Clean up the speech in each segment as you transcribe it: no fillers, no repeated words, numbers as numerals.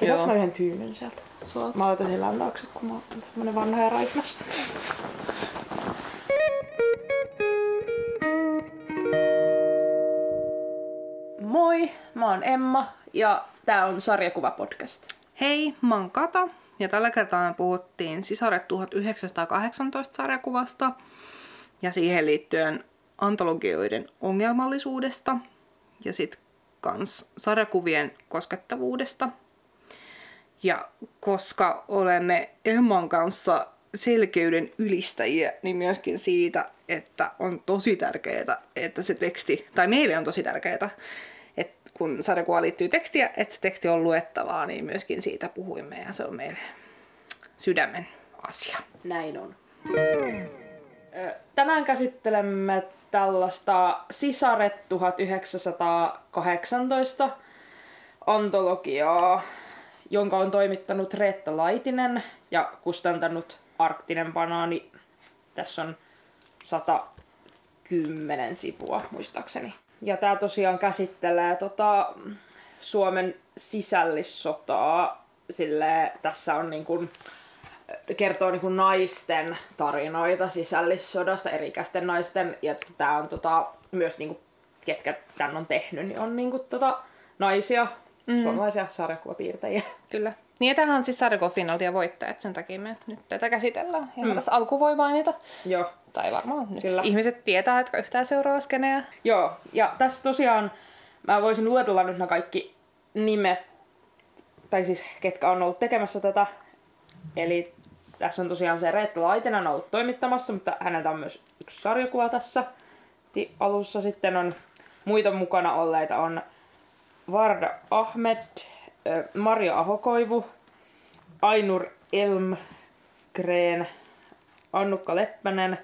Ja saanko mä yhden tyynyn sieltä? Suolta. Mä laitan sen taakse, kun mä oon tämmönen vanha ja raiknas. Moi, mä oon Emma ja tää on Sarjakuvapodcast. Hei, mä oon Kata ja tällä kertaa me puhuttiin Sisaret 1918 sarjakuvasta ja siihen liittyen antologioiden ongelmallisuudesta ja sit kans sarjakuvien koskettavuudesta. Ja koska olemme Emman kanssa selkeyden ylistäjiä, niin myöskin siitä, että on tosi tärkeää, että se teksti, tai meille on tosi tärkeää, että kun sarjakuva liittyy tekstiä, että se teksti on luettavaa, niin myöskin siitä puhuimme ja se on meille sydämen asia. Näin on. Tänään käsittelemme tällaista Sisaret 1918 antologiaa, jonka on toimittanut Reetta Laitinen ja kustantanut arktinen banaani. Tässä on 110 sivua muistaakseni. Ja tää tosiaan käsittelee Suomen sisällissotaa. Silleen, tässä on kertoo naisten tarinoita sisällissodasta, eri-ikäisten naisten, ja tää on myös ketkä tän on tehnyt, niin on naisia, suomalaisia sarjakuvapiirtäjiä. Kyllä. Niin, ja tämähän on siis sarjakuva Finlandia voittajat, sen takia me nyt tätä käsitellään. Ja tässä alkuun voi mainita. Joo. Tai varmaan nyt kyllä ihmiset tietää, jotka yhtään seuraa skeneä. Joo, ja tässä tosiaan mä voisin luetella nyt nämä kaikki nimet, tai siis ketkä on ollut tekemässä tätä. Eli tässä on tosiaan se Reetta Laitinen on ollut toimittamassa, mutta häneltä on myös yksi sarjakuva tässä alussa. Sitten on muita mukana olleita on Varda Ahmed, Maria Ahokoivu, Ainur Elmgren, Annukka Leppänen,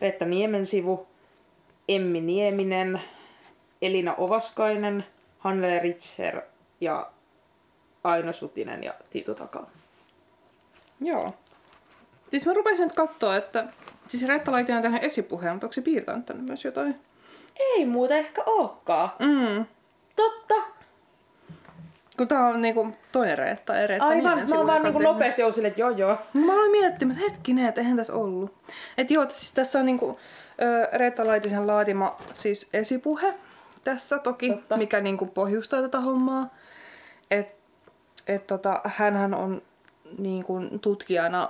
Reetta Niemensivu, Emmi Nieminen, Elina Ovaskainen, Hannele Ritscher ja Aino Sutinen ja Tito Takal. Joo. Siis mä rupesin nyt katsoa, että siis Reetta Laitinen on tehnyt esipuheen, mutta onko se piirtänyt tänne myös jotain? Ei muuta ehkä olekaan. Totta. Kun tää on toinen Reetta, ei Reetta Niemensivu. Aivan, mä oon vaan nopeasti ollut silleen, että joo. Mä aloin miettimään, että hetkinen, että eihän tässä ollut. Että joo, siis tässä on Reetta Laitisen laatima siis esipuhe tässä toki, totta, mikä pohjustaa tätä hommaa. Että hänhän on tutkijana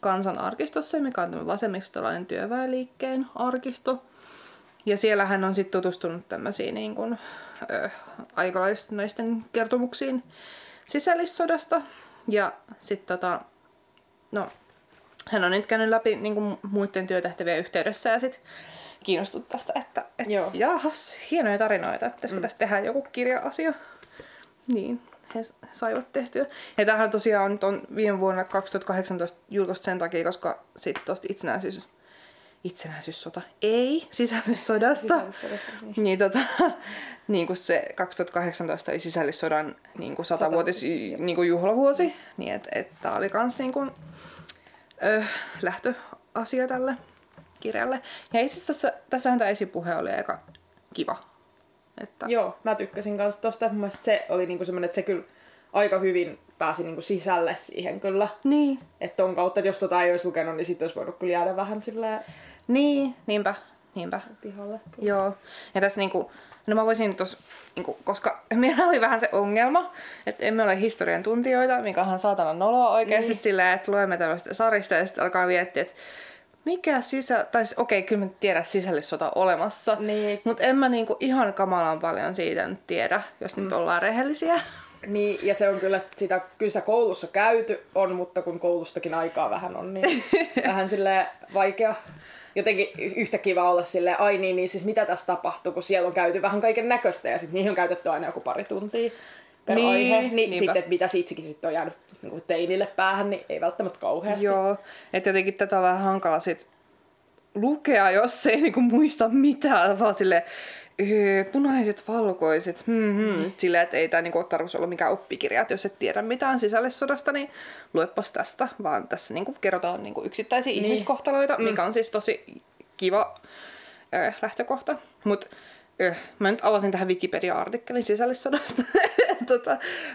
kansanarkistossa, mikä on vasemmistolainen työväenliikkeen arkisto. Ja siellä hän on sitten tutustunut tämmöisiin aikalaisnaisten kertomuksiin sisällissodasta. Ja sitten hän on nyt käynyt läpi muiden työtehtävien yhteydessä ja sitten kiinnostut tästä, että jahas, hienoja tarinoita, että pitäisikö tästä tehdä joku kirja-asia. Niin he saivat tehtyä. Ja tämähän tosiaan nyt on viime vuonna 2018 julkaistu sen takia, koska sitten tuosta sisällissodasta. Niin, se 2018 oli sisällissodan 100-vuotis juhlavuosi. Niin, että tämä oli kans lähtöasia tälle kirjalle. Ja itse asiassa tässähän tämä esipuhe oli aika kiva. Että... Joo, mä tykkäsin kanssa tosta. Mun mielestä se oli semmoinen, että se kyllä aika hyvin pääsi sisälle siihen kyllä. Niin. Että ton kautta, että jos ei olisi lukenut, niin sit olisi voinut kyllä jäädä vähän silleen... Niin, niinpä. Pihalle. Kyllä. Joo. Ja tässä mä voisin tossa, koska meillä oli vähän se ongelma, että emme ole historian tuntijoita, minkähän saatana noloa oikeesti silleen, että luemme tämmöistä sarista ja sitten alkaa miettiä, että mikä kyllä mä tiedän sisällissota olemassa, niin, mutta en mä ihan kamalan paljon siitä nyt tiedä, jos nyt ollaan rehellisiä. Niin, ja se on kyllä sitä koulussa käyty on, mutta kun koulustakin aikaa vähän on, niin vähän silleen vaikea. Jotenkin yhtä kiva olla silleen, ai niin siis mitä tässä tapahtuu, kun siellä on käyty vähän kaiken näköistä ja sitten niihin on käytetty aina joku pari tuntia per aihe. Niin sitten, että mitä itsekin sitten on jäänyt teinille päähän, niin ei välttämättä kauheasti. Joo, että jotenkin tätä on vähän hankala sit lukea, jos ei muista mitään, vaan silleen punaiset, valkoiset, silleen, että ei tämä ole tarkoitus olla mikään oppikirja, että jos et tiedä mitään sisällissodasta, niin luepas tästä, vaan tässä kerrotaan yksittäisiä ihmiskohtaloita, mikä on siis tosi kiva lähtökohta. Mut mä nyt avasin tähän Wikipedia-artikkelin sisällissodasta.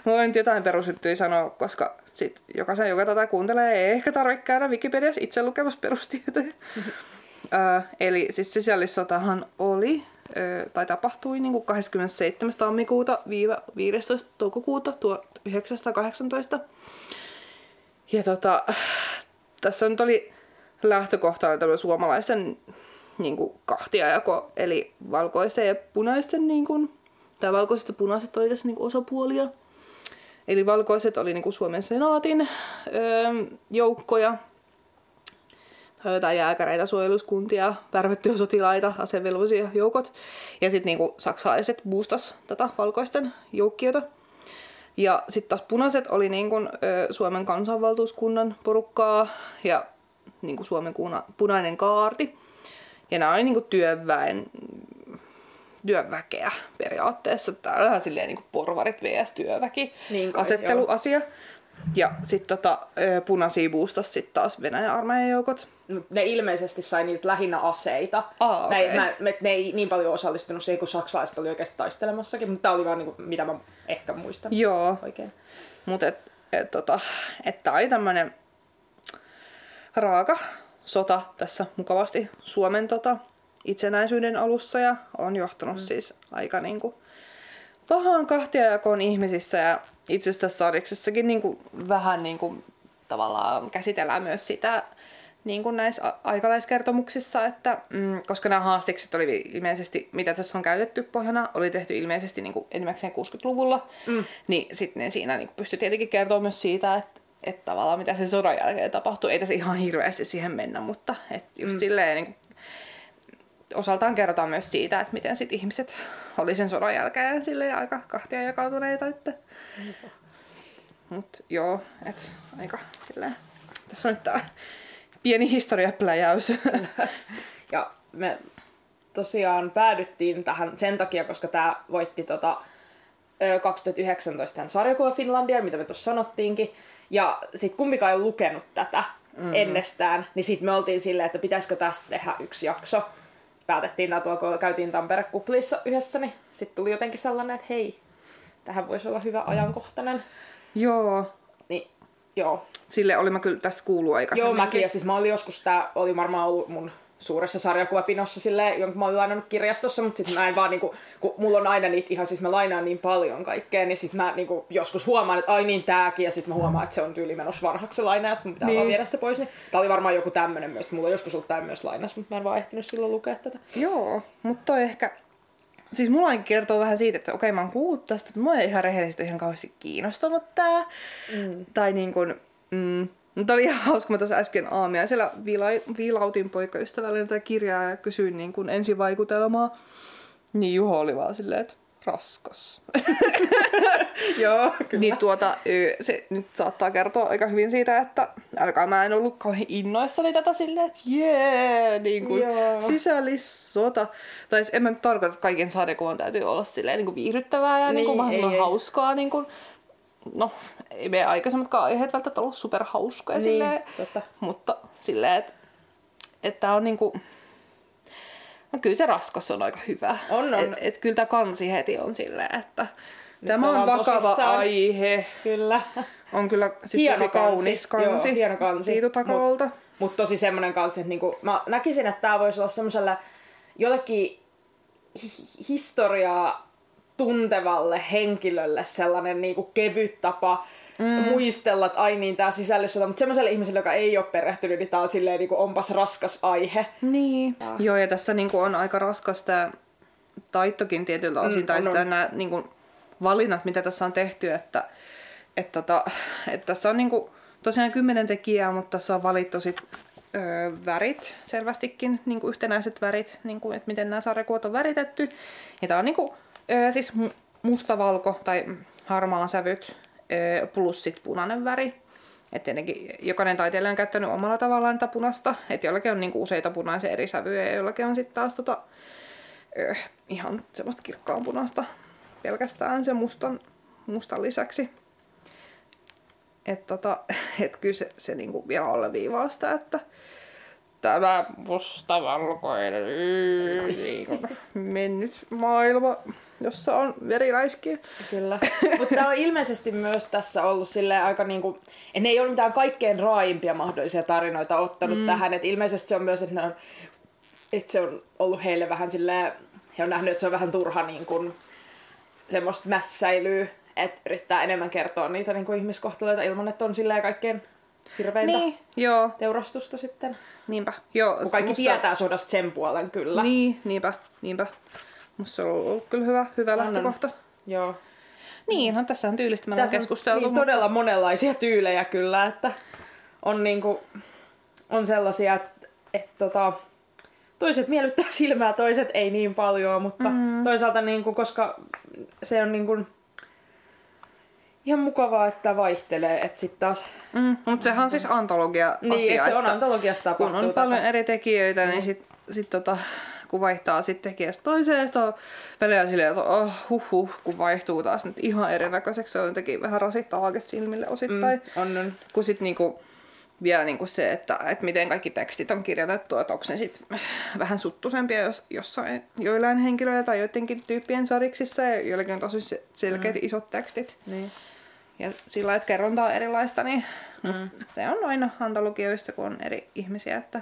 Mulla on jotain perusjuttuja sanoa, koska sit jokaisen, joka tätä kuuntelee, ei ehkä tarvitse käydä Wikipediassa itse lukemassa perustietoja. Eli siis sisällissotahan oli, tai tapahtui niin kuin 27. tammikuuta-15. toukokuuta 1918. Ja tässä nyt oli lähtökohtana tämä suomalaisen niin kuin kahtiajako, eli valkoisten ja punaisten, niin kuin, tai valkoiset ja punaiset oli tässä niin kuin osapuolia. Eli valkoiset oli niin kuin Suomen senaatin joukkoja, tai jotain jääkäreitä, suojeluskuntia, värvettyjä sotilaita, asevelvollisia joukot. Ja sitten niin saksalaiset boostas tätä valkoisten joukkiota. Ja sitten taas punaiset oli niin kuin Suomen kansanvaltuuskunnan porukkaa ja niin kuin Suomen punainen kaarti. Ja nämä oli niin kuin työväkeä periaatteessa. Täällä olihan silleen niin kuin porvarit vs. työväki niin asetteluasia. Ja sitten punaisia boostasi sitten taas Venäjän armeijan joukot. Ne ilmeisesti sai niiltä lähinnä aseita. Ne ei niin paljon osallistunut siihen, kun saksalaiset oli oikeasti taistelemassakin. Mutta tämä oli vaan niinku, mitä mä ehkä muistan. Joo. Oikein. Mutta tämä oli tämmöinen raaka sota tässä mukavasti Suomen itsenäisyyden alussa. Ja on johtanut siis aika niinku pahaan kahtiajakoon ihmisissä. Ja itse asiassa tässä sarjaksessakin niinku, vähän niinku, tavallaan käsitellään myös sitä... Niin kuin näissä aikalaiskertomuksissa, että koska nämä haastikset oli ilmeisesti, mitä tässä on käytetty pohjana, oli tehty ilmeisesti niin kuin enimmäkseen 60-luvulla, niin sitten ne siinä niin kuin pystyi tietenkin kertoa myös siitä, että tavallaan mitä sen sodan jälkeen tapahtui. Ei tässä ihan hirveästi siihen mennä, mutta just silleen niin kuin, osaltaan kerrotaan myös siitä, että miten sit ihmiset oli sen sodan jälkeen silleen aika kahtia jakautuneita. Että... Mutta joo, että aika silleen, tässä on nyt tää... Pieni historiapläjäys. Ja me tosiaan päädyttiin tähän sen takia, koska tämä voitti 2019 tämän sarjakuva Finlandia, mitä me tuossa sanottiinkin. Ja sitten kumpikaan ei ole lukenut tätä ennestään, niin sitten me oltiin silleen, että pitäisikö tästä tehdä yksi jakso. Päätettiin tämä tuolla, kun käytiin Tampere-kuplissa yhdessä, niin sitten tuli jotenkin sellainen, että hei, tähän voisi olla hyvä ajankohtainen. Joo. Niin, joo. Sille oli mä kyllä tästä kuullut aikaisemmin. Joo, mäkin. Ja siis mä olin joskus, tää oli varmaan ollut mun suuressa sarjakuvapinossa silleen, jonka mä olin lainannut kirjastossa, mutta sit mä en vaan niinku, kun mulla on aina niitä ihan, siis mä lainaan niin paljon kaikkea, niin sit mä niinku joskus huomaan, että ai niin tääkin, ja sit mä huomaan, että se on tyyli menossa vanhaksi se laina, ja sit mun pitää vaan viedä se pois. Niin. Tää oli varmaan joku tämmönen myös, mulla on joskus ollut tää myös lainassa, mutta mä en vaan ehtinyt silloin lukea tätä. Joo, mutta toi ehkä... Siis mulla ainakin kertoo vähän siitä, että okei, mä oon kuullut tästä, mutta mä en ihan rehellisesti ihan kauheasti kiinnostunut tää. Tai niin kun, tää oli ihan hauska, mä tuossa äsken aamiaisella viilautin poikaystävälleni tätä kirjaa ja kysyin niin kun ensivaikutelmaa. Niin Juho oli vaan silleen, että raskas. Joo, kyllä. Niin se nyt saattaa kertoa aika hyvin siitä, että älkää mä en ollut kauhean innoissani tätä silleen, että jee, niin kuin sisällissota. Tai en mä nyt tarkoita, että kaiken sarjakuvan täytyy olla silleen niin kuin viihdyttävää ja niin, niin kuin mahdollisimman hauskaa. Niin kuin, no, ei meidän aikaisemmatkaan aiheet välttämättä ollut superhauskaa niin, silleen. Totta. Mutta silleen, että tää on niinku... No kyllä se raskas on aika hyvä. On. Et kyllä tämä kansi heti on silleen, että nyt tämä on vakava aihe. Kyllä. On kyllä siis hieno tosi kaunis kansi. Joo, hieno kansi. Tito Takalolta. Mutta tosi semmoinen kansi, että niinku, mä näkisin, että tämä voisi olla semmoiselle jollekin historiaa tuntevalle henkilölle sellainen niinku kevyt tapa muistella, että ai niin, tämä sisällissota, mutta semmoiselle ihmiselle, joka ei ole perehtynyt, niin tämä on silleen, niin kuin, onpas raskas aihe. Niin. Joo, ja tässä niin kuin, on aika raskas tämä taittokin tietyllä osin, tai sitä nämä niin kuin, valinnat, mitä tässä on tehty, että tässä on niin kuin, tosiaan 10 tekijää, mutta tässä on valittu sit, värit selvästikin, niin kuin yhtenäiset värit, niin kuin, että miten nämä sarjakuvat on väritetty. Ja tämä on niin kuin, siis mustavalko tai harmaan sävyt, plus sit punainen väri. Et tietenkin jokainen taiteilija on käyttänyt omalla tavallaan tätä punasta. Et jollakin on niinku useita punaisia eri sävyjä ja jollakin on sitten taas ihan semmoista kirkkaan punaista pelkästään sen mustan lisäksi. Et kyllä se niinku vielä alleviivaa sitä, että tämä mustavalkoinen mennyt maailma jossa on veriläiskiä. Kyllä. Mutta tämä on ilmeisesti myös tässä ollut silleen aika niinku, että ne ei ole mitään kaikkein raaimpia mahdollisia tarinoita ottanut tähän. Et ilmeisesti se on myös, että se on ollut heille vähän silleen, he on nähnyt, että se on vähän turha niin kun, semmoista mässäilyä, että yrittää enemmän kertoa niitä niin kun ihmiskohteleita ilman, että on silleen kaikkein hirveintä niin, teurastusta sitten. Niinpä. Joo, kun kaikki tietää sodasta sen puolen kyllä. Niin, niinpä. Musta se on ollut kyllä hyvä lähtökohta. Joo. Niin, on tässä tyylistämällä keskusteltu. Niin, todella monenlaisia tyylejä kyllä, että on, niinku, on sellaisia, että toiset miellyttää silmää, toiset ei niin paljon, mutta toisaalta niinku, koska se on niinku ihan mukavaa, että vaihtelee, että sitten taas... Mutta sehän on siis antologia-asia. Niin, että se on antologiasta tapahtuu. Kun on paljon eri tekijöitä, niin sitten kun vaihtaa sitten tekijästä toiseen, sitten on välillä silleen, että kun vaihtuu taas nyt ihan erinäköiseksi, se on jotenkin vähän rasittavaakin silmille osittain. On. Kun sitten niinku, vielä niinku se, että miten kaikki tekstit on kirjoitettu, että onko ne sitten vähän suttusempia joillain henkilöillä tai joidenkin tyyppien sariksissa, ja joillakin on tosi selkeät isot tekstit. Niin. Ja sillä, että kerronta on erilaista, niin se on aina antologioissa, kun on eri ihmisiä, että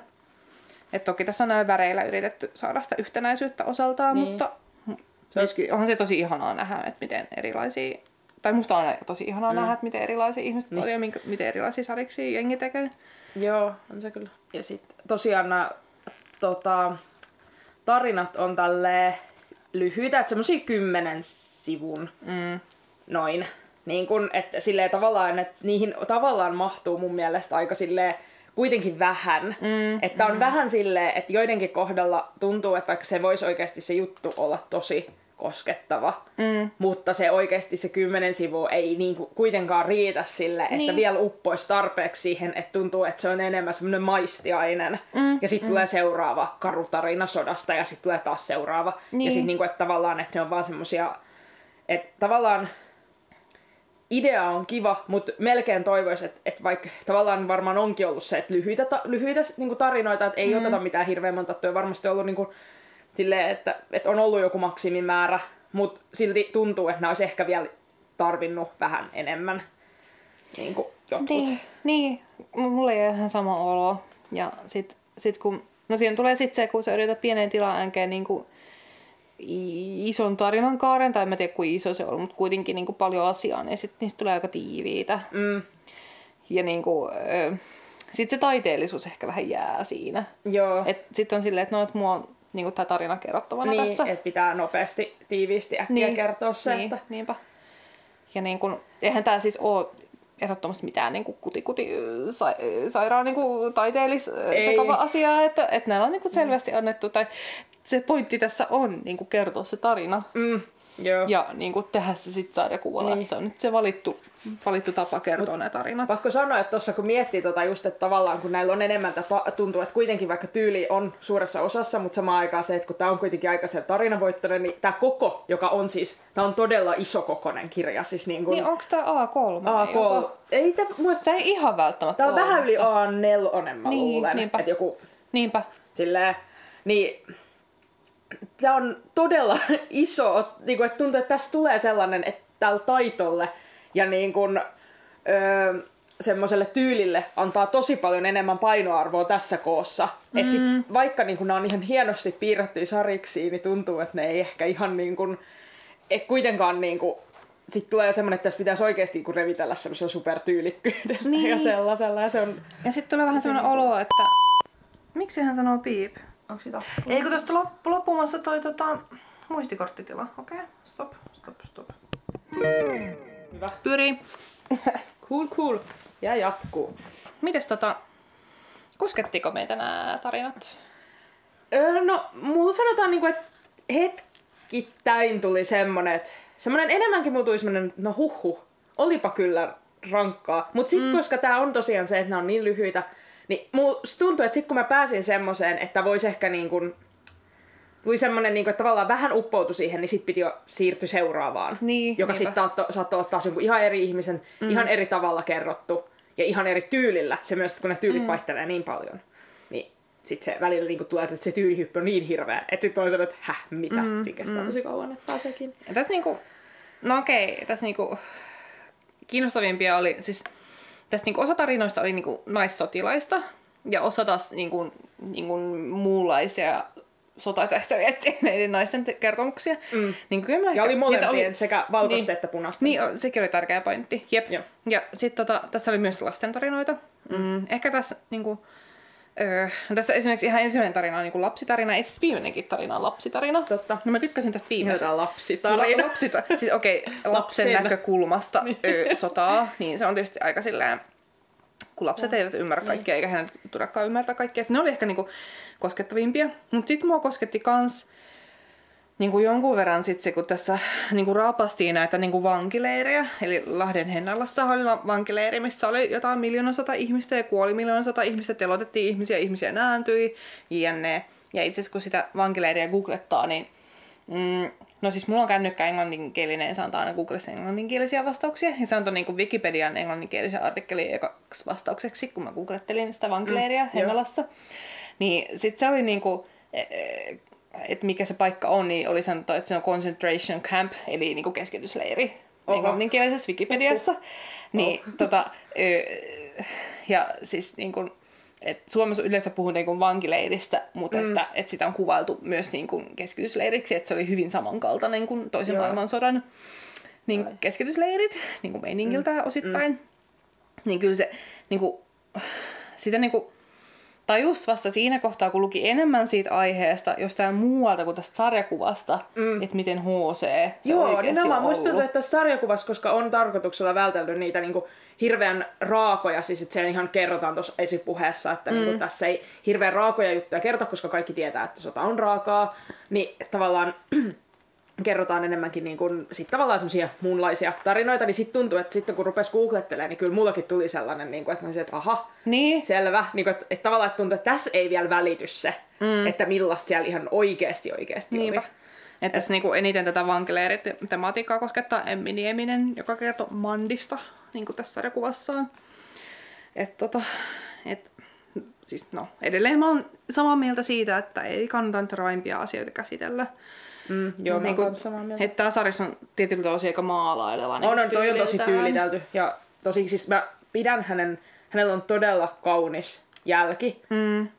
toki tässä on näillä väreillä yritetty saada sitä yhtenäisyyttä osaltaan, niin. Mutta onhan se tosi ihanaa nähdä, että miten erilaisia, tai musta on tosi ihanaa nähdä, että miten erilaisia ihmiset oli ja miten erilaisia sariksia jengi tekee. Joo, on se kyllä. Ja sitten tosiaan nämä tarinat on tälleen lyhyitä, että semmosia 10 sivun noin. Niin kun, että silleen tavallaan, että niihin tavallaan mahtuu mun mielestä aika silleen kuitenkin vähän. Että on vähän silleen, että joidenkin kohdalla tuntuu, että vaikka se voisi oikeasti se juttu olla tosi koskettava, mutta se oikeasti se 10 sivua ei niinku kuitenkaan riitä sille, että vielä uppoisi tarpeeksi siihen, että tuntuu, että se on enemmän semmoinen maistiainen. Ja sitten tulee seuraava karutarina sodasta ja sitten tulee taas seuraava. Niin. Ja sitten niinku, että tavallaan, että ne on vaan semmosia, että tavallaan idea on kiva, mutta melkein toivoisi, että vaikka tavallaan varmaan onkin ollut se, että lyhyitä niinku tarinoita, että ei oteta mitään hirveän monta, että on varmasti ollut niinku, silleen, että on ollut joku maksimimäärä, mutta silti tuntuu, että nämä olisi ehkä vielä tarvinnut vähän enemmän niin kuin jotkut. Niin. Mulla ei ole ihan sama olo. Ja sit kun, no siinä tulee sitten se, kun sä yrität pieneen tilaan äänkeä niin kuin ison tarinan kaaren, tai en mä tiedä kuin iso se on, mutta kuitenkin niin kuin paljon asiaa, niin sitten niistä tulee aika tiiviitä. Ja niin kuin... sitten se taiteellisuus ehkä vähän jää siinä. Joo. Sitten on silleen, että no, että mua niinku tää tarina kerrottavana niin, tässä. Niin, että pitää nopeasti, tiiviisti äkkiä kertoa se. Niin, että... niinpä. Ja niin kun, eihän tää siis oo ehdottomasti mitään niin kuti sairaan niin taiteellis-sekava asiaa, että näillä on niin selvästi annettu, tai se pointti tässä on niin kertoa se tarina. Joo. Ja niin tehdä se sitten sarjakuvalla, niin. Että se on nyt se valittu tapa kertoa nämä tarinat. Pakko sanoa, että tuossa kun miettii just, että tavallaan kun näillä on enemmän, tuntuu, että kuitenkin vaikka tyyli on suuressa osassa, mutta samaan aikaan se, että kun tämä on kuitenkin aika se tarinavoittoinen, niin tämä koko, joka on siis, tämä on todella isokokoinen kirja. Siis niin, niin onko tämä A3? Ei tämä ei ihan välttämättä ole. Tämä on vähän yli A4, mä luulen. Että joku, silleen, niin... Tämä on todella iso, niin kuin, että tuntuu, että tässä tulee sellainen, että tällä taitolle ja niin kuin, semmoiselle tyylille antaa tosi paljon enemmän painoarvoa tässä koossa. Et sit, vaikka niin kuin, nämä on ihan hienosti piirrettyjä sariksiin, niin tuntuu, että ne ei ehkä ihan niin kuin, et kuitenkaan niin kuin, sitten tulee semmoinen, että tässä pitäisi oikeasti niin revitellä semmoisella supertyylikkyydellä ja sellaisella. Ja sitten tulee vähän semmoinen olo, että miksi hän sanoo piip? Onko sitä? Eikö tuosta loppumassa toi muistikorttitila? Okei, stop. Hyvä. Pyri. Cool. Ja jatkuu. Mites koskettiko meitä nämä tarinat? No, mulla sanotaan niinku, että hetkittäin tuli semmonen enemmänkin mulla tuli semmonen, no olipa kyllä rankkaa. Mut sit koska tää on tosiaan se, että nää on niin lyhyitä, niin musta tuntuu, että sit kun mä pääsin semmoseen, että vois ehkä niin kun, tuli semmonen, niin kun, että tavallaan vähän uppoutui siihen, niin sit piti jo siirtyä seuraavaan. Niin, joka sit saattoi olla taas jonkun ihan eri ihmisen, ihan eri tavalla kerrottu ja ihan eri tyylillä. Se myös, kun ne tyylit vaihtelee niin paljon. Niin sitten se välillä niin tulee, että se tyylihyppy on niin hirveä, että sitten toisaalta, että häh, mitä? Siinä kestää tosi kauan, että pääseekin. Ja tässä niinku, no okei, tässä niinku kiinnostavimpia oli, siis tässä niinku osa tarinoista oli niinku naissotilaista ja osa taas niinku muunlaisia sotatehtäviä, ettei naisten kertomuksia. Niin kyllä ja oli molempien, sekä valkoista että punaista. Niin, sekin oli tärkeä pointti. Jep. Joo. Ja sitten tässä oli myös lasten tarinoita. Ehkä tässä niinku... tässä esimerkiksi ihan ensimmäinen tarina on niin kuin lapsitarina, itse asiassa viimeinenkin tarina on lapsitarina. Totta. No mä tykkäsin tästä viimeisestä. Mitä lapsitarina? Siis okei, lapsen näkökulmasta sotaa, niin se on tietysti aika silleen, kun lapset eivät ymmärrä kaikkea, eikä hän todellakaan ymmärtää kaikkea. Ne oli ehkä niin kuin koskettavimpia. Mutta sitten mua kosketti kans niin kuin jonkun verran sit se, kun tässä niin kuin raapastiin näitä niin kuin vankileirejä. Eli Lahden Hennalassa oli vankileiri, missä oli jotain 1,000,000 ihmistä ja kuoli 1,000,000 ihmistä. Telotettiin ihmisiä nääntyi, jne. Ja itse asiassa kun sitä vankileiriä googlettaa, niin... no siis mulla on kännykkä englanninkielinen, ja se antaa aina Googlessa englanninkielisiä vastauksia. Ja se antoi niin kuin Wikipedian englanninkielisen artikkelin ekaksi vastaukseksi, kun mä googlettelin sitä vankileiriä Hennalassa. Niin sit se oli niinku... että mikä se paikka on, niin oli sanottu, että se on concentration camp, eli niinku keskitysleiri, englanninkielisessä Wikipediassa. Niin, ja siis niinku, että Suomessa yleensä puhuu niinku vankileiristä, mutta että sitä on kuvailtu myös niinku keskitysleiriksi, että se oli hyvin samankaltainen kuin toisen maailmansodan niinku keskitysleirit, niinku meiningiltään osittain. Niin kyllä se niinku, sitä niinku... Tai just vasta siinä kohtaa, kun luki enemmän siitä aiheesta, jostain muualta kuin tästä sarjakuvasta, että miten HC se oikeasti on ollut. Musta tuntuu, että tässä sarjakuvassa, koska on tarkoituksella vältellyt niitä niinku hirveän raakoja, siis että se ihan kerrotaan tuossa esipuheessa, että niinku tässä ei hirveän raakoja juttuja kerrota, koska kaikki tietää, että sota on raakaa, niin tavallaan kerrotaan enemmänkin niinku, sit tavallaan semmoisia muunlaisia tarinoita, niin sitten tuntuu, että sitten kun rupesi googlettelemaan, niin kyllä mullakin tuli sellainen, niinku, että mä olisin, että aha, niin. Selvä. Niinku, että tavallaan tuntuu, että tässä ei vielä välity se, että millaista siellä ihan oikeasti oli. Että tässä niinku eniten tätä vankileirit-tematiikkaa koskettaa Emmi Nieminen, joka kertoo Mandista niinku tässä sarjakuvassaan. Että siis no, edelleen mä oon samaa mieltä siitä, että ei kannata nyt raimpia asioita käsitellä. Joo, niin kuin, että tää sarjassa on tietyllä tavalla aika maalaileva. On, toi on tosi tyylitelty. Ja tosi, siis mä pidän hänellä on todella kaunis jälki,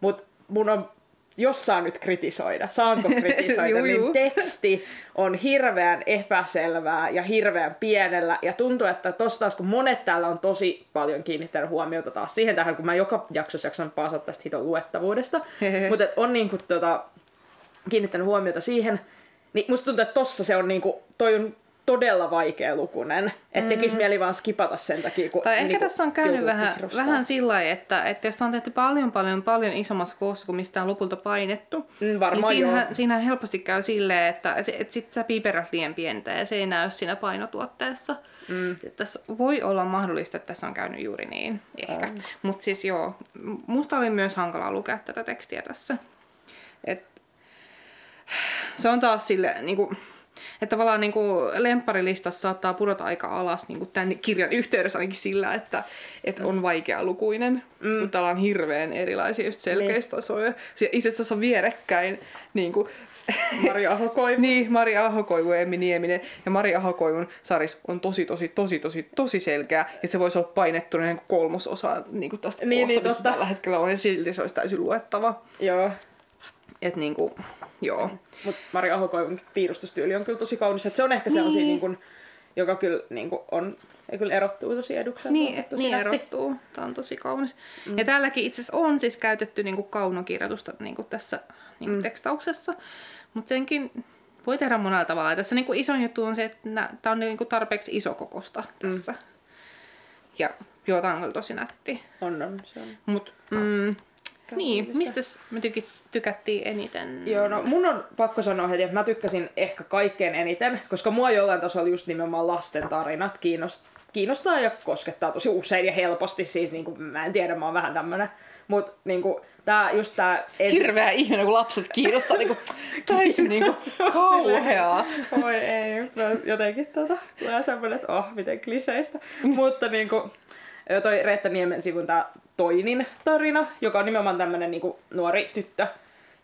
mutta mun on, jos saa nyt kritisoida, saanko kritisoida, niin teksti on hirveän epäselvää ja hirveän pienellä. Ja tuntuu, että tossa taas, kun monet täällä on tosi paljon kiinnittänyt huomiota taas siihen tähän, kun mä joka jaksossa jaksan paasata tästä hiton luettavuudesta, mutta on niin kuin, kiinnittänyt huomiota siihen. Niin musta tuntuu, että tossa se on niinku, toi on todella vaikea lukunen, että tekisi mieli vaan skipata sen takia, kun... Tai ehkä niinku tässä on käynyt vähän sillä lailla, että jos tämä on tehty paljon isommassa koossa kuin mistä on lopulta painettu, niin siinähän helposti käy silleen, että sit sä piiperät liian pientä ja se ei näy siinä painotuotteessa. Tässä voi olla mahdollista, että tässä on käynyt juuri niin, ehkä. Mutta siis joo, musta oli myös hankalaa lukea tätä tekstiä tässä. Se on taas silleen, niinku, että tavallaan niinku lempparilistassa saattaa pudota aika alas niinku tämän kirjan yhteydessä ainakin sillä, että on vaikealukuinen, mutta täällä on hirveän erilaisia just selkeystasoja. Itse asiassa vierekkäin niinku, Maria Ahokoivu. Niin, Maria Ahokoivu ja Emmi Nieminen. Ja Maria Ahokoivun sarjis on tosi selkeä, että se voisi olla painettu niin kolmososa niinku tästä koosta, tällä hetkellä on, ja silti se olisi täysin luettava. Joo. Että niinku, joo. Mutta Maria Ahokoivun piirustustyyli on kyllä tosi kaunis. Et se on ehkä sellaisia, niinku, joka kyllä niinku on, ja kyllä erottuu tosi edukseen. Niin erottuu. Tämä on tosi kaunis. Ja täälläkin itse asiassa on siis käytetty niinku kaunokirjoitusta niinku tässä niinku tekstauksessa. Mutta senkin voi tehdä monella tavalla. Ja tässä niinku isoin juttu on se, että tämä on niinku tarpeeksi isokokosta tässä. Ja joo, tämä on kyllä tosi nätti. On. Se on. Mut, niin, mistä me tykättiin eniten? Joo, no mun on pakko sanoa heti, että mä tykkäsin ehkä kaikkein eniten, koska mua jollain tasolla just nimenomaan lasten tarinat kiinnostaa ja koskettaa tosi usein ja helposti. Siis niinku, mä en tiedä, mä oon vähän tämmönen. Mut niinku, tää just tää... Hirveä ihminen, kun lapset kiinnostaa niinku täysin niinku kauheaa. Voi ei, jotenkin tulee semmonen, että miten kliseistä. Mutta niinku... toi Reetta Niemensivun tää Toinin tarina, joka on nimenomaan tämmönen niinku nuori tyttö.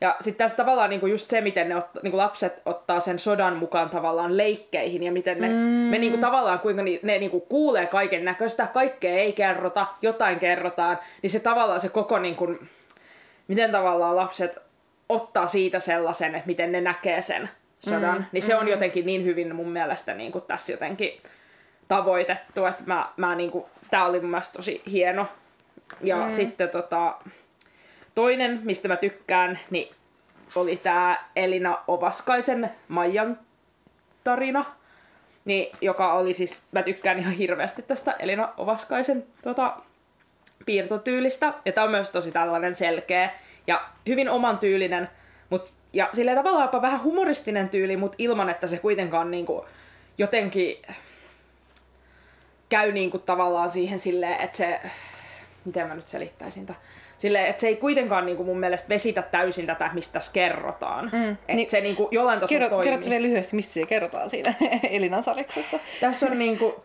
Ja sitten tässä tavallaan niinku just se, miten ne niinku lapset ottaa sen sodan mukaan tavallaan leikkeihin ja miten me niinku tavallaan, kuinka ne niinku kuulee kaiken näköistä, kaikkea ei kerrota, jotain kerrotaan, niin se tavallaan se koko, niinku, miten tavallaan lapset ottaa siitä sellaisen, että miten ne näkee sen sodan, niin se on jotenkin niin hyvin mun mielestä niinku tässä jotenkin tavoitettu, että mä niinku, tää oli mun mielestä tosi hieno. Ja sitten toinen, mistä mä tykkään, niin oli tää Elina Ovaskaisen Maijan tarina, niin, joka oli siis, mä tykkään ihan hirveästi tästä Elina Ovaskaisen piirtotyylistä. Ja tää on myös tosi tällainen selkeä ja hyvin oman tyylinen, ja silleen tavallaan jopa vähän humoristinen tyyli, mutta ilman, että se kuitenkaan niinku jotenkin käy niinku tavallaan siihen silleen, että se... Miten mä nyt selittäisin tää? Silleen, että se ei kuitenkaan niinku mun mielestä vesitä täysin tätä, mistä tässä kerrotaan. Että niin, se niinku jollain tasolla toimii. Kerrotko vielä lyhyesti, mistä se kerrotaan siinä Elinan sarjaksessa? Tässä on niinku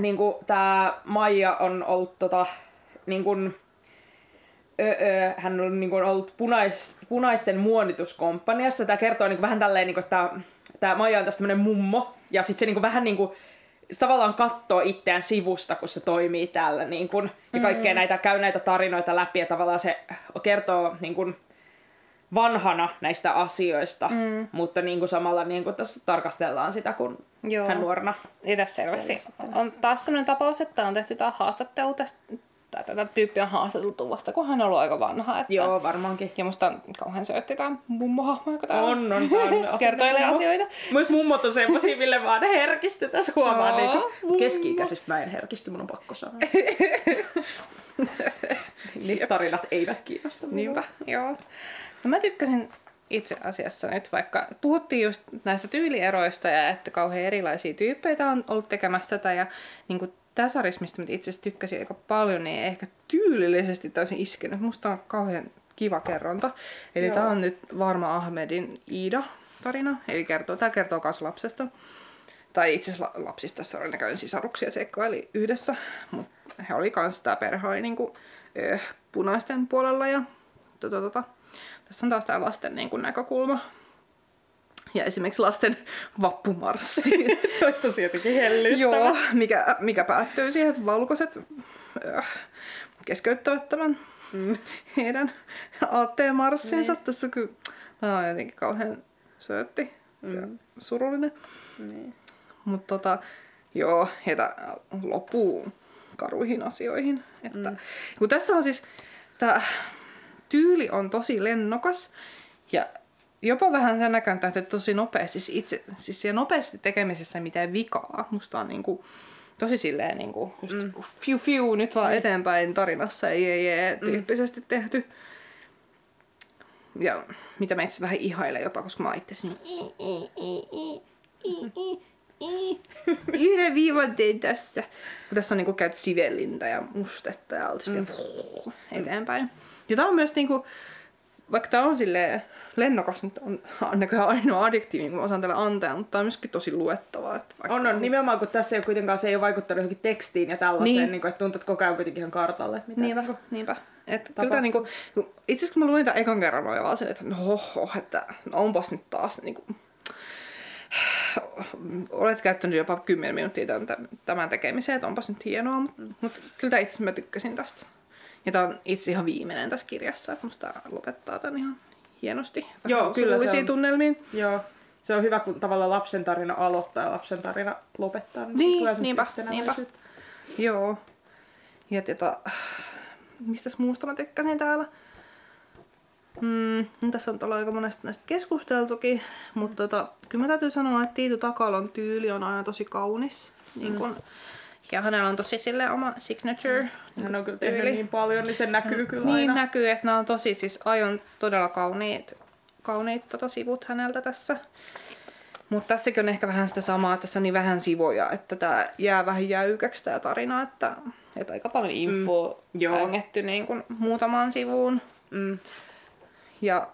niinku tää Maija on ollut hän on niinku ollut punaisten muonituskomppaniassa. Tää kertoo niinku vähän tälleen niinku, että tää Maija on tästä tämmönen mummo ja sit se niinku vähän niinku tavallaan katsoo itseään sivusta, kun se toimii täällä niin kun, ja kaikkea näitä, käy näitä tarinoita läpi ja tavallaan se kertoo niin kun, vanhana näistä asioista, mutta niin kun, samalla niin kun, tässä tarkastellaan sitä, kun joo. hän nuorena. Ja tässä selvästi on taas sellainen tapaus, että on tehty tämä haastattelu tästä, tai tätä tyyppiä on haastateltu vasta, kun hän on ollut aika vanha. Että... Joo, varmaankin. Ja musta on kauhean söötti tämä mummohahmo, joka täällä kertoilee asioita. Mutta mummot on semmosia, mille vaan ne herkistyy tässä huomaan. Niin keski-ikäisistä mä en herkisty, mun on pakko sanoa. Tarinat eivät kiinnosta minua. Niinpä, joo. No mä tykkäsin itse asiassa nyt, vaikka puhuttiin just näistä tyylieroista ja että kauhean erilaisia tyyppeitä on ollut tekemässä tätä ja niinku... Tämä sarjassa, mistä mä itse asiassa tykkäsin aika paljon, niin ei ehkä tyylillisesti täysin iskenyt. Musta on kauhean kiva kerronta. Eli tämä on nyt Varda Ahmedin Iida-tarina. Eli tämä kertoo myös lapsesta. Tai itse asiassa lapsista, tässä oli näköjään sisaruksia seikkaili yhdessä. Mut he oli myös tämä perhe niinku, punaisten puolella. Ja, tässä on taas tämä lasten niinku, näkökulma. Ja esimerkiksi lasten vappumarssi. Se on tosi jotenkin hellyttävä. Joo, mikä päättyy siihen, että valkoiset keskeyttävät tämän heidän AT-marssinsa. Niin. Tässä on kyllä on jotenkin kauhean söötti ja surullinen. Niin. Mutta joo, heitä loppuu karuihin asioihin. Että, kun tässä on siis, tämä tyyli on tosi lennokas ja... Jopa vähän sen näköinen, että tosi nopeasti, siis siellä nopeasti tekemisessä ei mitään vikaa. Musta on niinku, tosi silleen niinku, just fiu, nyt vaan eteenpäin tarinassa, ei tyyppisesti tehty. Ja mitä mä itse vähän ihailen jopa, koska mä oon itse yhden viivan tein tässä. Tässä on niinku käyty sivellintä ja mustetta ja oltu eteenpäin. Ja tää on myös niinku... Vaikka tämä on silleen lennokas, nyt on näköjään ainoa adjektiivi, kun osaan tällä antaa, mutta tämä on myöskin tosi luettavaa. On, nimenomaan kun tässä ei kuitenkaan se ei ole vaikuttanut johonkin tekstiin ja tällaiseen, niin että tuntuu, että koko ajan kuitenkin ihan kartalle. Niinpä. Kyllä niinku, itse asiassa kun mä luin tämän ekan kerran, mä olin vaan silleen, että onpas nyt taas niinku... Olet käyttänyt jopa 10 minuuttia tämän tekemiseen, että onpas nyt hienoa, mutta kyllä itse asiassa mä tykkäsin tästä. Ja tää on itse ihan viimeinen tässä kirjassa, että musta lopettaa tän ihan hienosti. Joo, kyllä se on. Tunnelmiin. Joo, se on hyvä, kun tavallaan lapsen tarina aloittaa ja lapsen tarina lopettaa. Niinpä. Joo. Ja mistäs muusta mä tykkäsin täällä? Tässä on aika monesti näistä keskusteltukin, mutta kyllä mä täytyy sanoa, että Tito Takalon tyyli on aina tosi kaunis. Niin kun, ja hänellä on tosi silleen oma signature. Hän on kyllä tehnyt niin paljon, niin se näkyy kyllä aina. Niin näkyy, että nämä on tosi siis aion todella kauniit sivut häneltä tässä. Mutta tässäkin on ehkä vähän sitä samaa, että tässä on niin vähän sivuja, että tämä jää vähän jäykäksi tämä tarina, että aika paljon infoa hängetty niin kuin muutamaan sivuun. Ja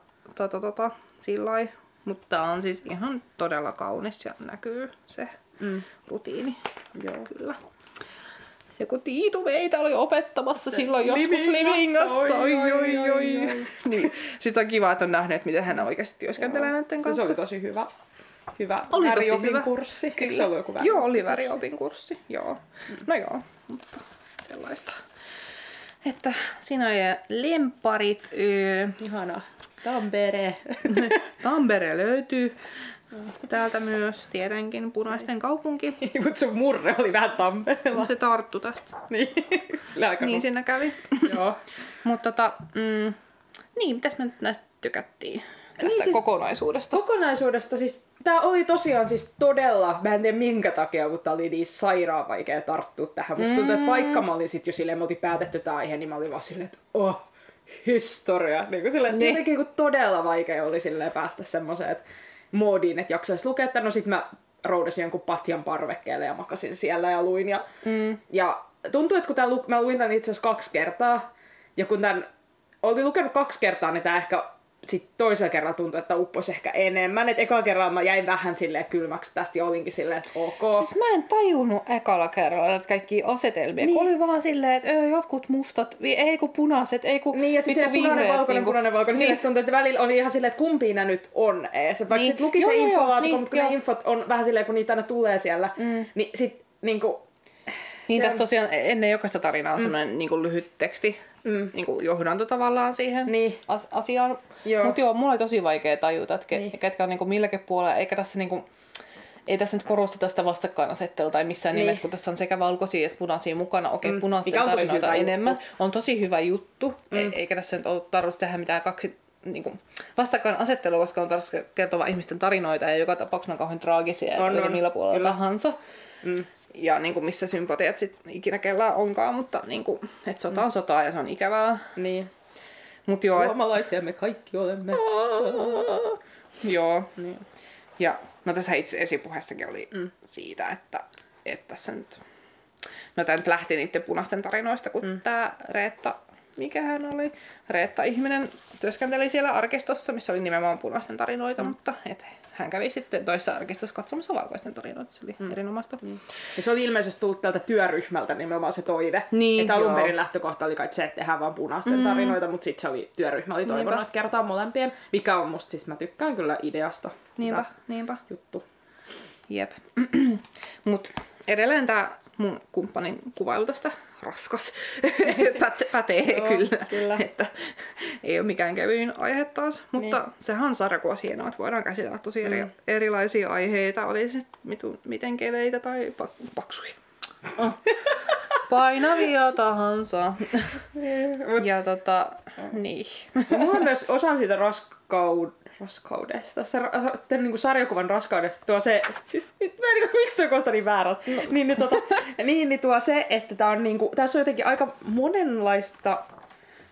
sillai. Mutta tämä on siis ihan todella kaunis ja näkyy se rutiini. Joo, kyllä. Ja kun Tiitu meitä oli opettamassa silloin joskus Livingassa. Oi. Niin. Sitten on kiva, että on nähnyt, että miten hän oikeasti työskentelee näiden kanssa. Se oli tosi hyvä. Hyvä väriopin kurssi. Kyllä. Se oli joku väriopin kurssi. Joo, oli väriopin kurssi. Joo. No joo, mutta sellaista. Että siinä oli lempparit. Ihana. Tampere. Tampere löytyy. Täältä myös tietenkin punaisten kaupunki. Mutta se murre oli vähän Tampereella. Se tarttu tästä. Niin, niin siinä kävi. Joo. Mutta niin, mitäs me nyt näistä tykättiin? Tästä niin, siis kokonaisuudesta. Kokonaisuudesta siis, tää oli tosiaan siis todella, mä en tiedä minkä takia, mutta tää oli niin sairaan vaikea tarttua tähän. Musta tuntuu, että vaikka mä olin sit jo silleen, me oltiin päätetty tää aihe, niin mä olin vaan silleen, että oh, historia. Niin kuin silleen, jotenkin kun todella vaikea oli silleen päästä semmoseen, että moodiin, että jaksaisi lukea, että no sit mä roudasin jonkun patjan parvekkeelle ja makasin siellä ja luin. Ja tuntuu, että kun mä luin tän itse asiassa 2 kertaa, ja kun tän olin lukenut 2 kertaa, niin tää ehkä sit toisella kerralla tuntui, että upposi ehkä enemmän. Et ekalla kerralla mä jäin vähän silleen kylmäksi tästä ja olinkin silleen, että ok. Siis mä en tajunnut ekalla kerralla näitä kaikkia asetelmia. Niin. Oli vaan silleen, että jotkut mustat, ei kun punaiset, ei kun niin, ja sit vittu vihreät. Punainen valkoinen. Niin. Silleen tuntui, että välillä oli ihan silleen, että kumpi nää nyt on ees. Vaikka niin. Sit luki se infolaatko, niin, mutta kun ne infot on vähän silleen, kun niitä aina tulee siellä, niin sit niinku niin tässä tosiaan ennen jokaista tarinaa on semmoinen niin lyhyt teksti, niin johdanto tavallaan siihen asiaan. Mutta joo, mulla oli tosi vaikea tajuta, että ketkä on niin milläkin puolella, eikä tässä niinku, ei tässä nyt korosteta sitä vastakkainasettelua tai missään nimessä, kun tässä on sekä valkoisia että punaisia mukana. Okei, punaisia tarinoita enemmän. On tosi hyvä juttu, eikä tässä nyt ole tarvitse tehdä mitään kaksi niinku vastakkainasettelua, koska on tarkoitus kertoa ihmisten tarinoita ja joka tapauksena on kauhean traagisia, että millä puolella tahansa. Ja niinku missä sympatiat sit ikinä kellään onkaan, mutta niinku, et sota on sotaa ja se on ikävää. Niin. Mut joo, suomalaisia me kaikki olemme. Joo. Niin. Ja no tässä itse esipuheessakin oli siitä, että tässä nyt, no tää nyt lähti niiden punaisten tarinoista, kun tää Reetta, mikähän oli? Reetta-ihminen työskenteli siellä arkistossa, missä oli nimenomaan punaisten tarinoita, mutta hän kävi sitten toisessa arkistossa katsomassa valkoisten tarinoita, se oli erinomaista. Ja se oli ilmeisesti tullut tältä työryhmältä nimenomaan se toive. Niin, että alun perin lähtökohta oli kai se, että tehdään vaan punaisten tarinoita, mutta sitten se oli, työryhmä oli toivonut, että kertaa molempien, mikä on musta, siis mä tykkään kyllä ideasta. Niinpä. Juttu. Jep. Mut edelleen tää mun kumppanin kuvailu tästä raskas pätee kyllä. Että ei ole mikään kevyin aihe taas, mutta sehän on sarjakuvaus hienoa, että voidaan käsitellä tosi erilaisia aiheita, oli se miten keveitä tai paksuja. Painavia tahansa. Ja niin. Mä myös osan siitä raskaudesta, niinku sarjakuvan raskaudesta tuo se, siis miksi tuo koostaa niin väärät? Niin tuo se, että tää on niinku, tässä on jotenkin aika monenlaista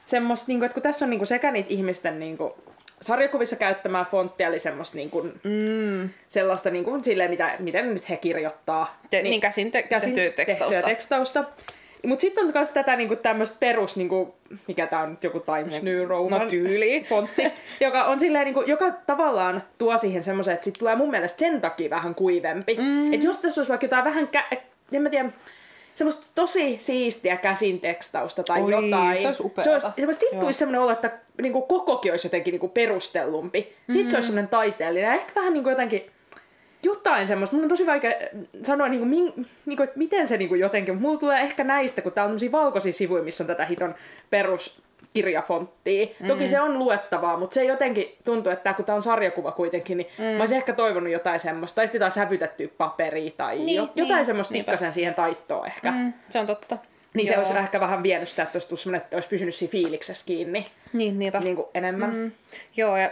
semmoista, niinku, että kun tässä on niinku sekä niitä ihmisten niinku sarjakuvissa käyttämää fonttia, eli semmoista niinku, sellaista niinku silleen, miten nyt he kirjoittaa. Niin käsin tehtyä tekstausta. Mut sitten on myös tätä niinku tämmöstä perus niinku, mikä tää on nyt joku Times New Roman tyyli fontti, joka on silleen niinku, joka tavallaan tuo siihen semmoisen, että sit tulee mun mielestä sen takia vähän kuivempi. Et jos tässä olisi vaikka jotain vähän, en mä tiedä, semmoista tosi siistiä käsin tekstausta tai jotain. Se olisi upeata. Sitten tulisi semmoinen olla, että niinku kokokin olisi jotenkin niinku perustellumpi. Sitten se olisi semmoinen taiteellinen. Ehkä vähän niinku jotenkin jotain semmoista. Mun on tosi vaikea sanoa, että miten se jotenkin, mutta mulla tulee ehkä näistä, kun tää on tämmöisiä valkoisia sivuja, missä on tätä hiton peruskirjafonttia. Toki se on luettavaa, mutta se jotenkin tuntuu, että kun tää on sarjakuva kuitenkin, niin mä olisin ehkä toivonut jotain semmoista, tai sitten jotain sävytettyä paperia tai jotain semmoista pikkasen siihen taittoon ehkä. Se on totta. Niin se olisi ehkä vähän vienyt sitä, että olisi pysynyt siinä fiiliksessä kiinni niin enemmän. Joo, ja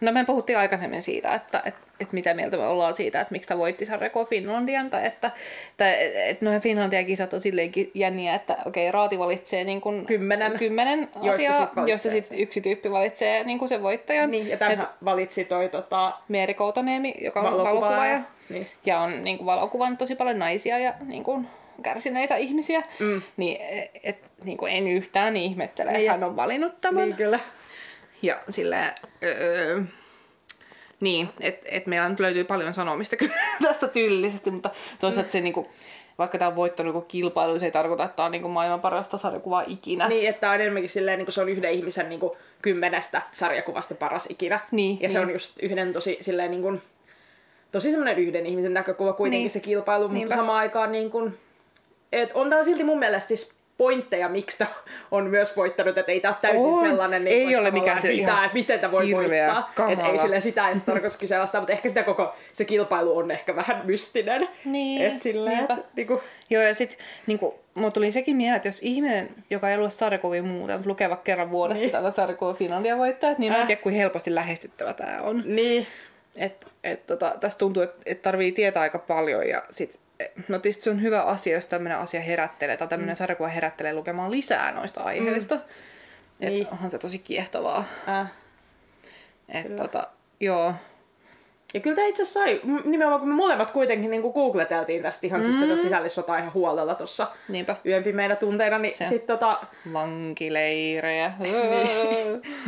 no me puhuttiin aikaisemmin siitä, että mitä mieltä me ollaan siitä, että miksi tämä voitti sarjakuva Finlandian, tai että noihin Finlandian kisat on silleen jänniä, että okei, raati valitsee niin kuin 10 asiaa, josta sitten yksi tyyppi valitsee niin kuin sen voittajan. Niin, ja tämähän valitsi toi Meri Koutoneemi, joka on valokuvaaja, ja on niin kuin valokuvannut tosi paljon naisia ja niin kuin kärsineitä ihmisiä, niin, niin kuin en yhtään ihmettele, että hän on valinnut tämän. Niin, kyllä. Ja silleen, niin, että meillä nyt löytyy paljon sanomista kyllä tästä tyylisesti, mutta toisaalta se niinku, vaikka tämä on voittanut joku kilpailu, se ei tarkoita, että tämä on niin kuin maailman parasta sarjakuvaa ikinä. Niin, että tämä on enemmänkin silleen, niin kuin se on yhden ihmisen niin kuin 10 sarjakuvasta paras ikinä. Niin, ja se on just yhden tosi silleen niin kuin, tosi semmoinen yhden ihmisen näkökulma kuitenkin se kilpailu, mutta samaan aikaan niin kuin, että on täällä silti mun mielestä siis pointteja, miksi on myös voittanut, että ei tämä ole täysin sellainen, niin ei ole mikään se mitään, että miten tämä voi voittaa. Että ei sille sitä, että tarkoitus kyseenalaistaa, mutta ehkä sitä koko se kilpailu on ehkä vähän mystinen. Niin, et silleen, niinku. Joo, ja sitten niinku, mun tuli sekin mieleen, että jos ihminen, joka ei lue sarjakuvia muuta, mutta lukee vaikka kerran vuodessa niin. Tällä sarjakuvia Finlandia voittaa, niin en tiedä, kuin helposti lähestyttävä tämä on. Niin. Tässä tuntuu, että tarvii tietää aika paljon ja sitten no tietysti se on hyvä asia, jos tämmöinen asia herättelee tai tämmöinen sarjakuva herättelee lukemaan lisää noista aiheista. Että niin. Onhan se tosi kiehtovaa. Että joo. Ja kyllä tämä itse sai, nimenomaan kun me molemmat kuitenkin niin googleteltiin tästä ihan siis sisällissota ihan huolella tuossa yönpimeinä tunteina, niin sitten vankileirejä.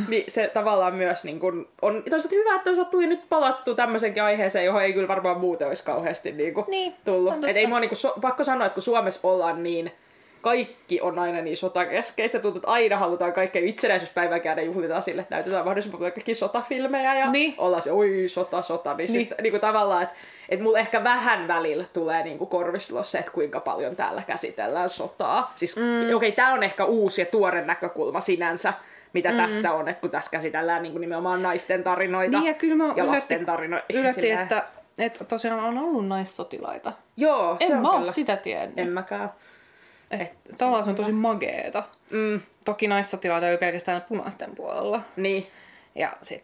Niin se tavallaan myös niin kun, on toisaalta hyvä, että toisaalta tuli nyt palattu tämmöisenkin aiheeseen, johon ei kyllä varmaan muuten olisi kauheasti niin tullut. Että ei mua niin pakko sanoa, että kun Suomessa ollaan niin, kaikki on aina niin sotakeskeistä. Tuntuu, että aina halutaan kaikkea itsenäisyyspäiväkään ja juhlitaan sille, että näytetään mahdollisimman paljon kaikki sotafilmejä ja ollaan se, oi sota, niin sitten niin tavallaan, että mulla ehkä vähän välillä tulee niin korvistella se, että kuinka paljon täällä käsitellään sotaa. Siis okei, tää on ehkä uusi ja tuore näkökulma sinänsä, mitä tässä on, että kun tässä käsitellään niin nimenomaan naisten tarinoita niin, ja lasten tarinoita. Yllätti, että tosiaan on ollut naissotilaita. Joo, en se on kyllä. En mä oo sitä tiennyt. En mäkään. Tavallaan se on tosi mageeta. Toki naissotilaita oli pelkästään punaisten puolella. Niin. Ja sit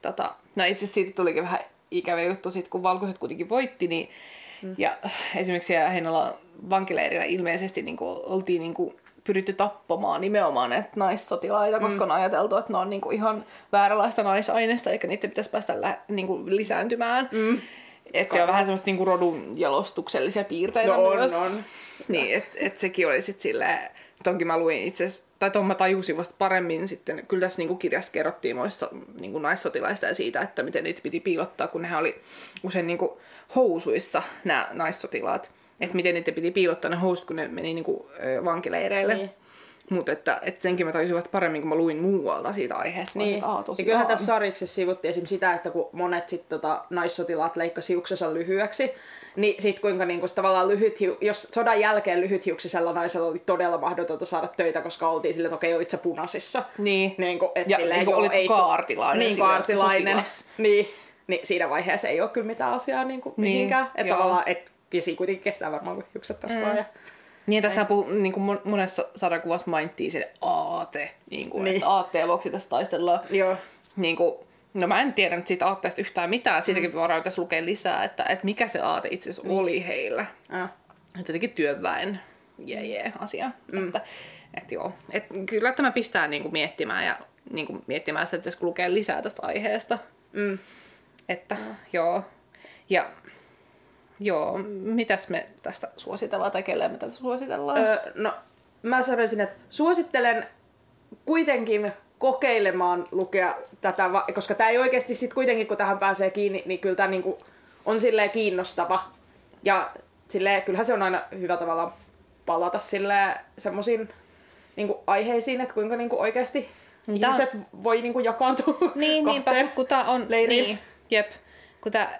no itse asiassa siitä tulikin vähän ikävä juttu sit, kun valkoiset kuitenkin voitti, niin ja esimerkiksi siellä Heinolan vankileirillä ilmeisesti niinku oltiin niinku pyritty tappamaan nimenomaan näitä naissotilaita, koska on ajateltu, että ne on niinku ihan vääränlaista naisaineista, eikä niitä pitäisi päästä niinku lisääntymään. Että se on vähän semmoista niinku rodun jalostuksellisia piirteitä myös. On. Niin, että sekin oli sitten silleen, tonkin mä luin itse asiassa, tai ton mä tajusin vasta paremmin sitten, kyllä tässä niinku kirjassa kerrottiin noissa niinku naissotilaista ja siitä, että miten niitä piti piilottaa, kun nehän oli usein niinku housuissa nämä naissotilaat, että miten niitä piti piilottaa ne housut, kun ne meni niinku vankileireille. Niin. Mutta että senkin mä tajusin paremmin, kun mä luin muualta siitä aiheesta. Niin. Ja kyllähän tässä sarjiksessa sivuttiin esimerkiksi sitä, että kun monet sit naissotilaat leikkasi hiuksensa lyhyeksi, niin sit kuinka niinku tavallaan jos sodan jälkeen lyhythiuksisella naisella oli todella mahdotonta saada töitä, koska oltiin silleen, että okei, olit sä punaisissa. Niin. Niinku, et ja silleen, niin olit kaartilainen. Niin, kaartilainen. Niin siinä vaiheessa ei ole kyllä mitään asiaa niinku mihinkään. Että tavallaan, ja siinä kuitenkin kestää varmaan, kun hiukset kasvaa ja... Niin, tässä niin monessa sarjakuvassa mainittiin se aate, niin. Että aatteen vuoksi tässä taistellaan. Joo. Niin kuin, no mä en tiedä nyt siitä aatteesta yhtään mitään, siitäkin voidaan tässä lukea lisää, että mikä se aate itse asiassa oli heillä. Tietenkin työväen asia. Et kyllä tämä pistää niin kuin miettimään ja niin kuin miettimään sitä, että kun lukee lisää tästä aiheesta. Ja... Joo, mitäs me tästä suositellaan tai kelle me tätä suositellaan? No, mä sanoisin, että suosittelen kuitenkin kokeilemaan lukea tätä, koska tää ei oikeesti sit kuitenkin, kun tähän pääsee kiinni, niin kyllä tää niinku on silleen kiinnostava. Ja silleen, kyllähän se on aina hyvä tavalla palata silleen semmosiin niinku aiheisiin, että kuinka niinku oikeesti ihmiset voi niinku jakaantua kahteen leiriin. Niin, jep.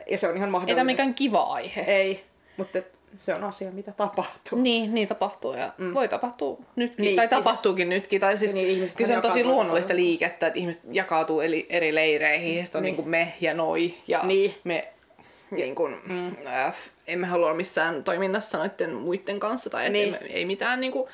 Ja se on ihan mahdollista. Ei tämä mikään kiva aihe. Ei, mutta se on asia, mitä tapahtuu. Niin tapahtuu ja voi tapahtua nytkin. Niin, tai tapahtuukin nytkin. Tai siis, niin, kyllä se on tosi luonnollista liikettä, että ihmiset jakautuu eri leireihin. Ja sitten on niin kuin me ja noi. Ja me niin kuin, emme halua missään toiminnassa noiden muiden kanssa. Tai ei mitään. Niin kuin,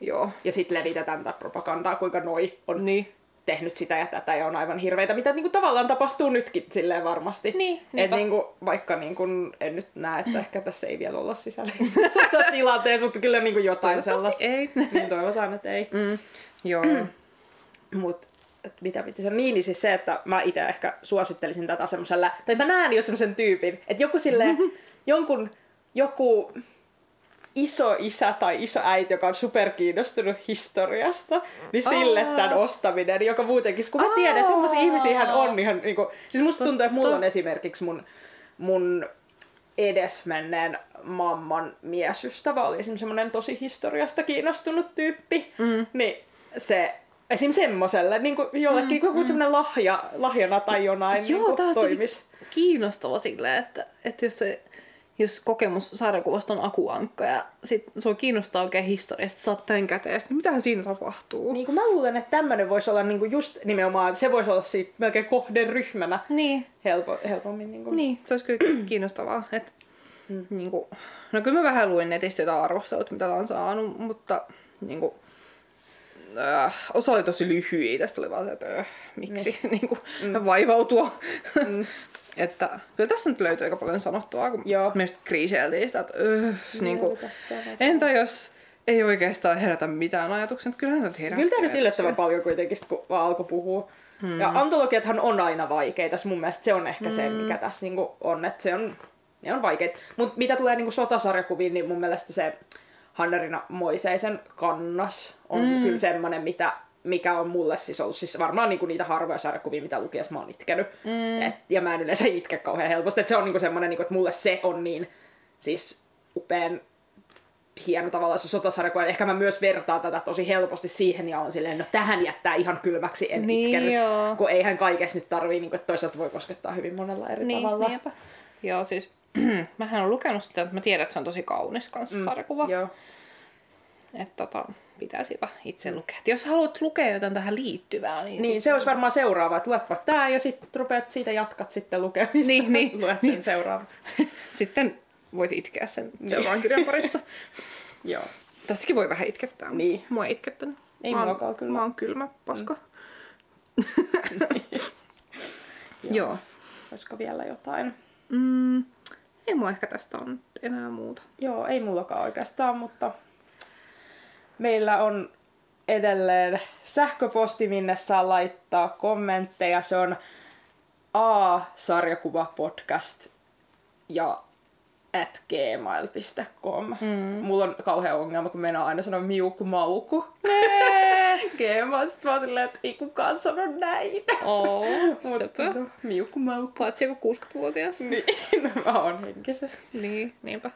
joo. Ja sitten levitetään tätä propagandaa, kuinka noi on... Niin. tehnyt sitä ja tätä ja on aivan hirveitä, mitä niinku tavallaan tapahtuu nytkin silleen varmasti. Niin, et niinku, vaikka niinku, en nyt näe, että ehkä tässä ei vielä olla sisällä tilanteessa, mutta kyllä niinku jotain sellaista. Ei. Niin toivotaan, että ei. Joo. Mut mitä piti sanoa? Niin siis se, että mä itse ehkä suosittelisin tätä semmosella, tai mä näen jo semmosen tyypin, että joku silleen, joku iso isä tai iso äiti, joka on superkiinnostunut historiasta, niin sille tämän ostaminen, joka muutenkin, kun mä tiedän, semmoisia ihmisiä on ihan niinku, siis musta tuntuu, että mulla on esimerkiksi mun edesmenneen mamman miesystävä oli esimerkiksi semmoinen tosi historiasta kiinnostunut tyyppi, niin se esimerkiksi semmoiselle, niin jollekin joku semmoinen lahjana tai jonain niin toimisi. Kiinnostava silleen, että jos kokemus sarjakuvasta on akuankka ja sit sua kiinnostaa oikein historia, sit saat tän käteen, niin mitähän siinä tapahtuu? Niin kuin mä luulen, että tämmönen voisi olla niinku just nimenomaan, se voisi olla siitä melkein kohderyhmänä niin. helpommin. Niin, se olisi kyllä kiinnostavaa. Et, niinku, no kyllä mä vähän luin netistä jotain arvostelut, mitä tää on saanut, mutta niinku, osa oli tosi lyhyitä, tästä oli vaan se, että miksi niinku, vaivautua. Että kyllä tässä nyt löytyy aika paljon sanottavaa, kun me just kriiseiltiin sitä, että niinku, entä jos ei oikeastaan herätä mitään ajatuksia, että kyllähän nyt herättää. Kyllä tämä nyt yllättävän paljon kuitenkin, kun vaan alkoi puhua. Ja antologiathan on aina vaikeita, mun mielestä se on ehkä se, mikä tässä niinku on, että ne on vaikeita. Mutta mitä tulee niinku sotasarjakuviin, niin mun mielestä se Hanna-Rina Moiseisen Kannas on kyllä semmoinen, mikä on mulle siis ollut siis varmaan niinku niitä harvoja sarjakuvia, mitä lukiessa mä oon itkenyt. Ja mä en yleensä itke kauhean helposti. Et se on niinku semmoinen, niinku, että mulle se on niin siis upean hieno tavallaan se sotasarjakuva. Ehkä mä myös vertaan tätä tosi helposti siihen ja on silleen, no tähän jättää ihan kylmäksi, en niin itkenyt. Joo. Kun eihän kaikessa nyt tarvii, niinku, että toisaalta voi koskettaa hyvin monella eri tavalla. Niinpä. Joo, siis mähän oon lukenut sitä, että mä tiedän, että se on tosi kaunis kanssa sarjakuva. Joo. Että pitää sitä itse lukea. Et jos haluat lukea jotain tähän liittyvää, niin se olisi varmaan seuraava, että luetpa tää ja sitten rupeat siitä jatkat sitten lukemista. Niin. Luet sen seuraavan. Sitten voit itkeä sen seuraavan kirjan parissa. Joo. Tässäkin voi vähän itkettää. Niin. Mua ei itkettänyt. Ei muakaan kylmä. Mä oon kylmä, paska. Joo. Olisiko vielä jotain? Ei mulla ehkä tästä on enää muuta. Joo, ei mullakaan oikeastaan, mutta... Meillä on edelleen sähköposti, minne saa laittaa kommentteja. Se on a-sarjakuvapodcast@gmail.com. Mulla on kauhea ongelma, kun meinaa aina sanoa miukumauku. Gmail, sit mä oon silleen, että ei kukaan sano näin. Oo, sepä. Miukumauku. Paitsi joku 60-vuotias. Niin, mä oon henkisesti. Niin, niinpä.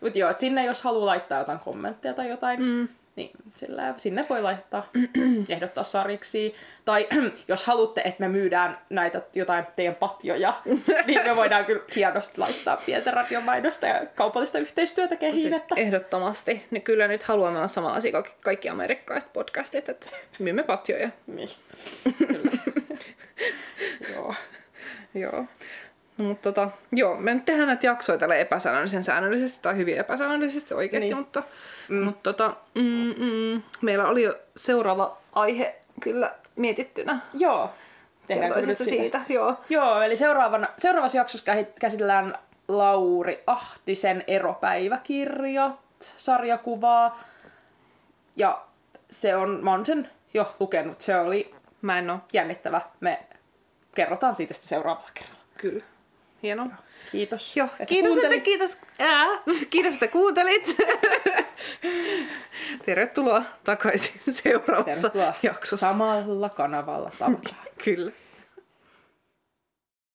Mutta joo, sinne jos haluaa laittaa jotain kommentteja tai jotain, niin sinne voi laittaa, ehdottaa sarjiksi. Tai jos haluatte, että me myydään näitä jotain teidän patjoja, niin me voidaan kyllä hienosti laittaa pientä radiomainosta ja kaupallista yhteistyötä kehitettä. Siis ehdottomasti. Ne kyllä nyt haluamme olla samanlaisia kaikki amerikkalaiset podcastit, että myymme patjoja. Niin. Kyllä. Joo. Mutta me nyt tehdään näitä jaksoja tälle epäsäännöllisen säännöllisesti tai hyvin epäsäännöllisesti oikeasti, niin. mutta meillä oli jo seuraava aihe kyllä mietittynä. Joo, tehdään nyt siitä. Joo, eli seuraavassa jaksossa käsitellään Lauri Ahtisen eropäiväkirjat, sarjakuvaa, ja mä oon sen jo lukenut, se oli jännittävä, me kerrotaan siitä sitten seuraavalla kerralla. Kyllä. Hienoa. Kiitos. Joo, kiitos, että kuuntelit. Tervetuloa takaisin seuraavassa jaksossa. Samalla kanavalla tavataan. Kyllä.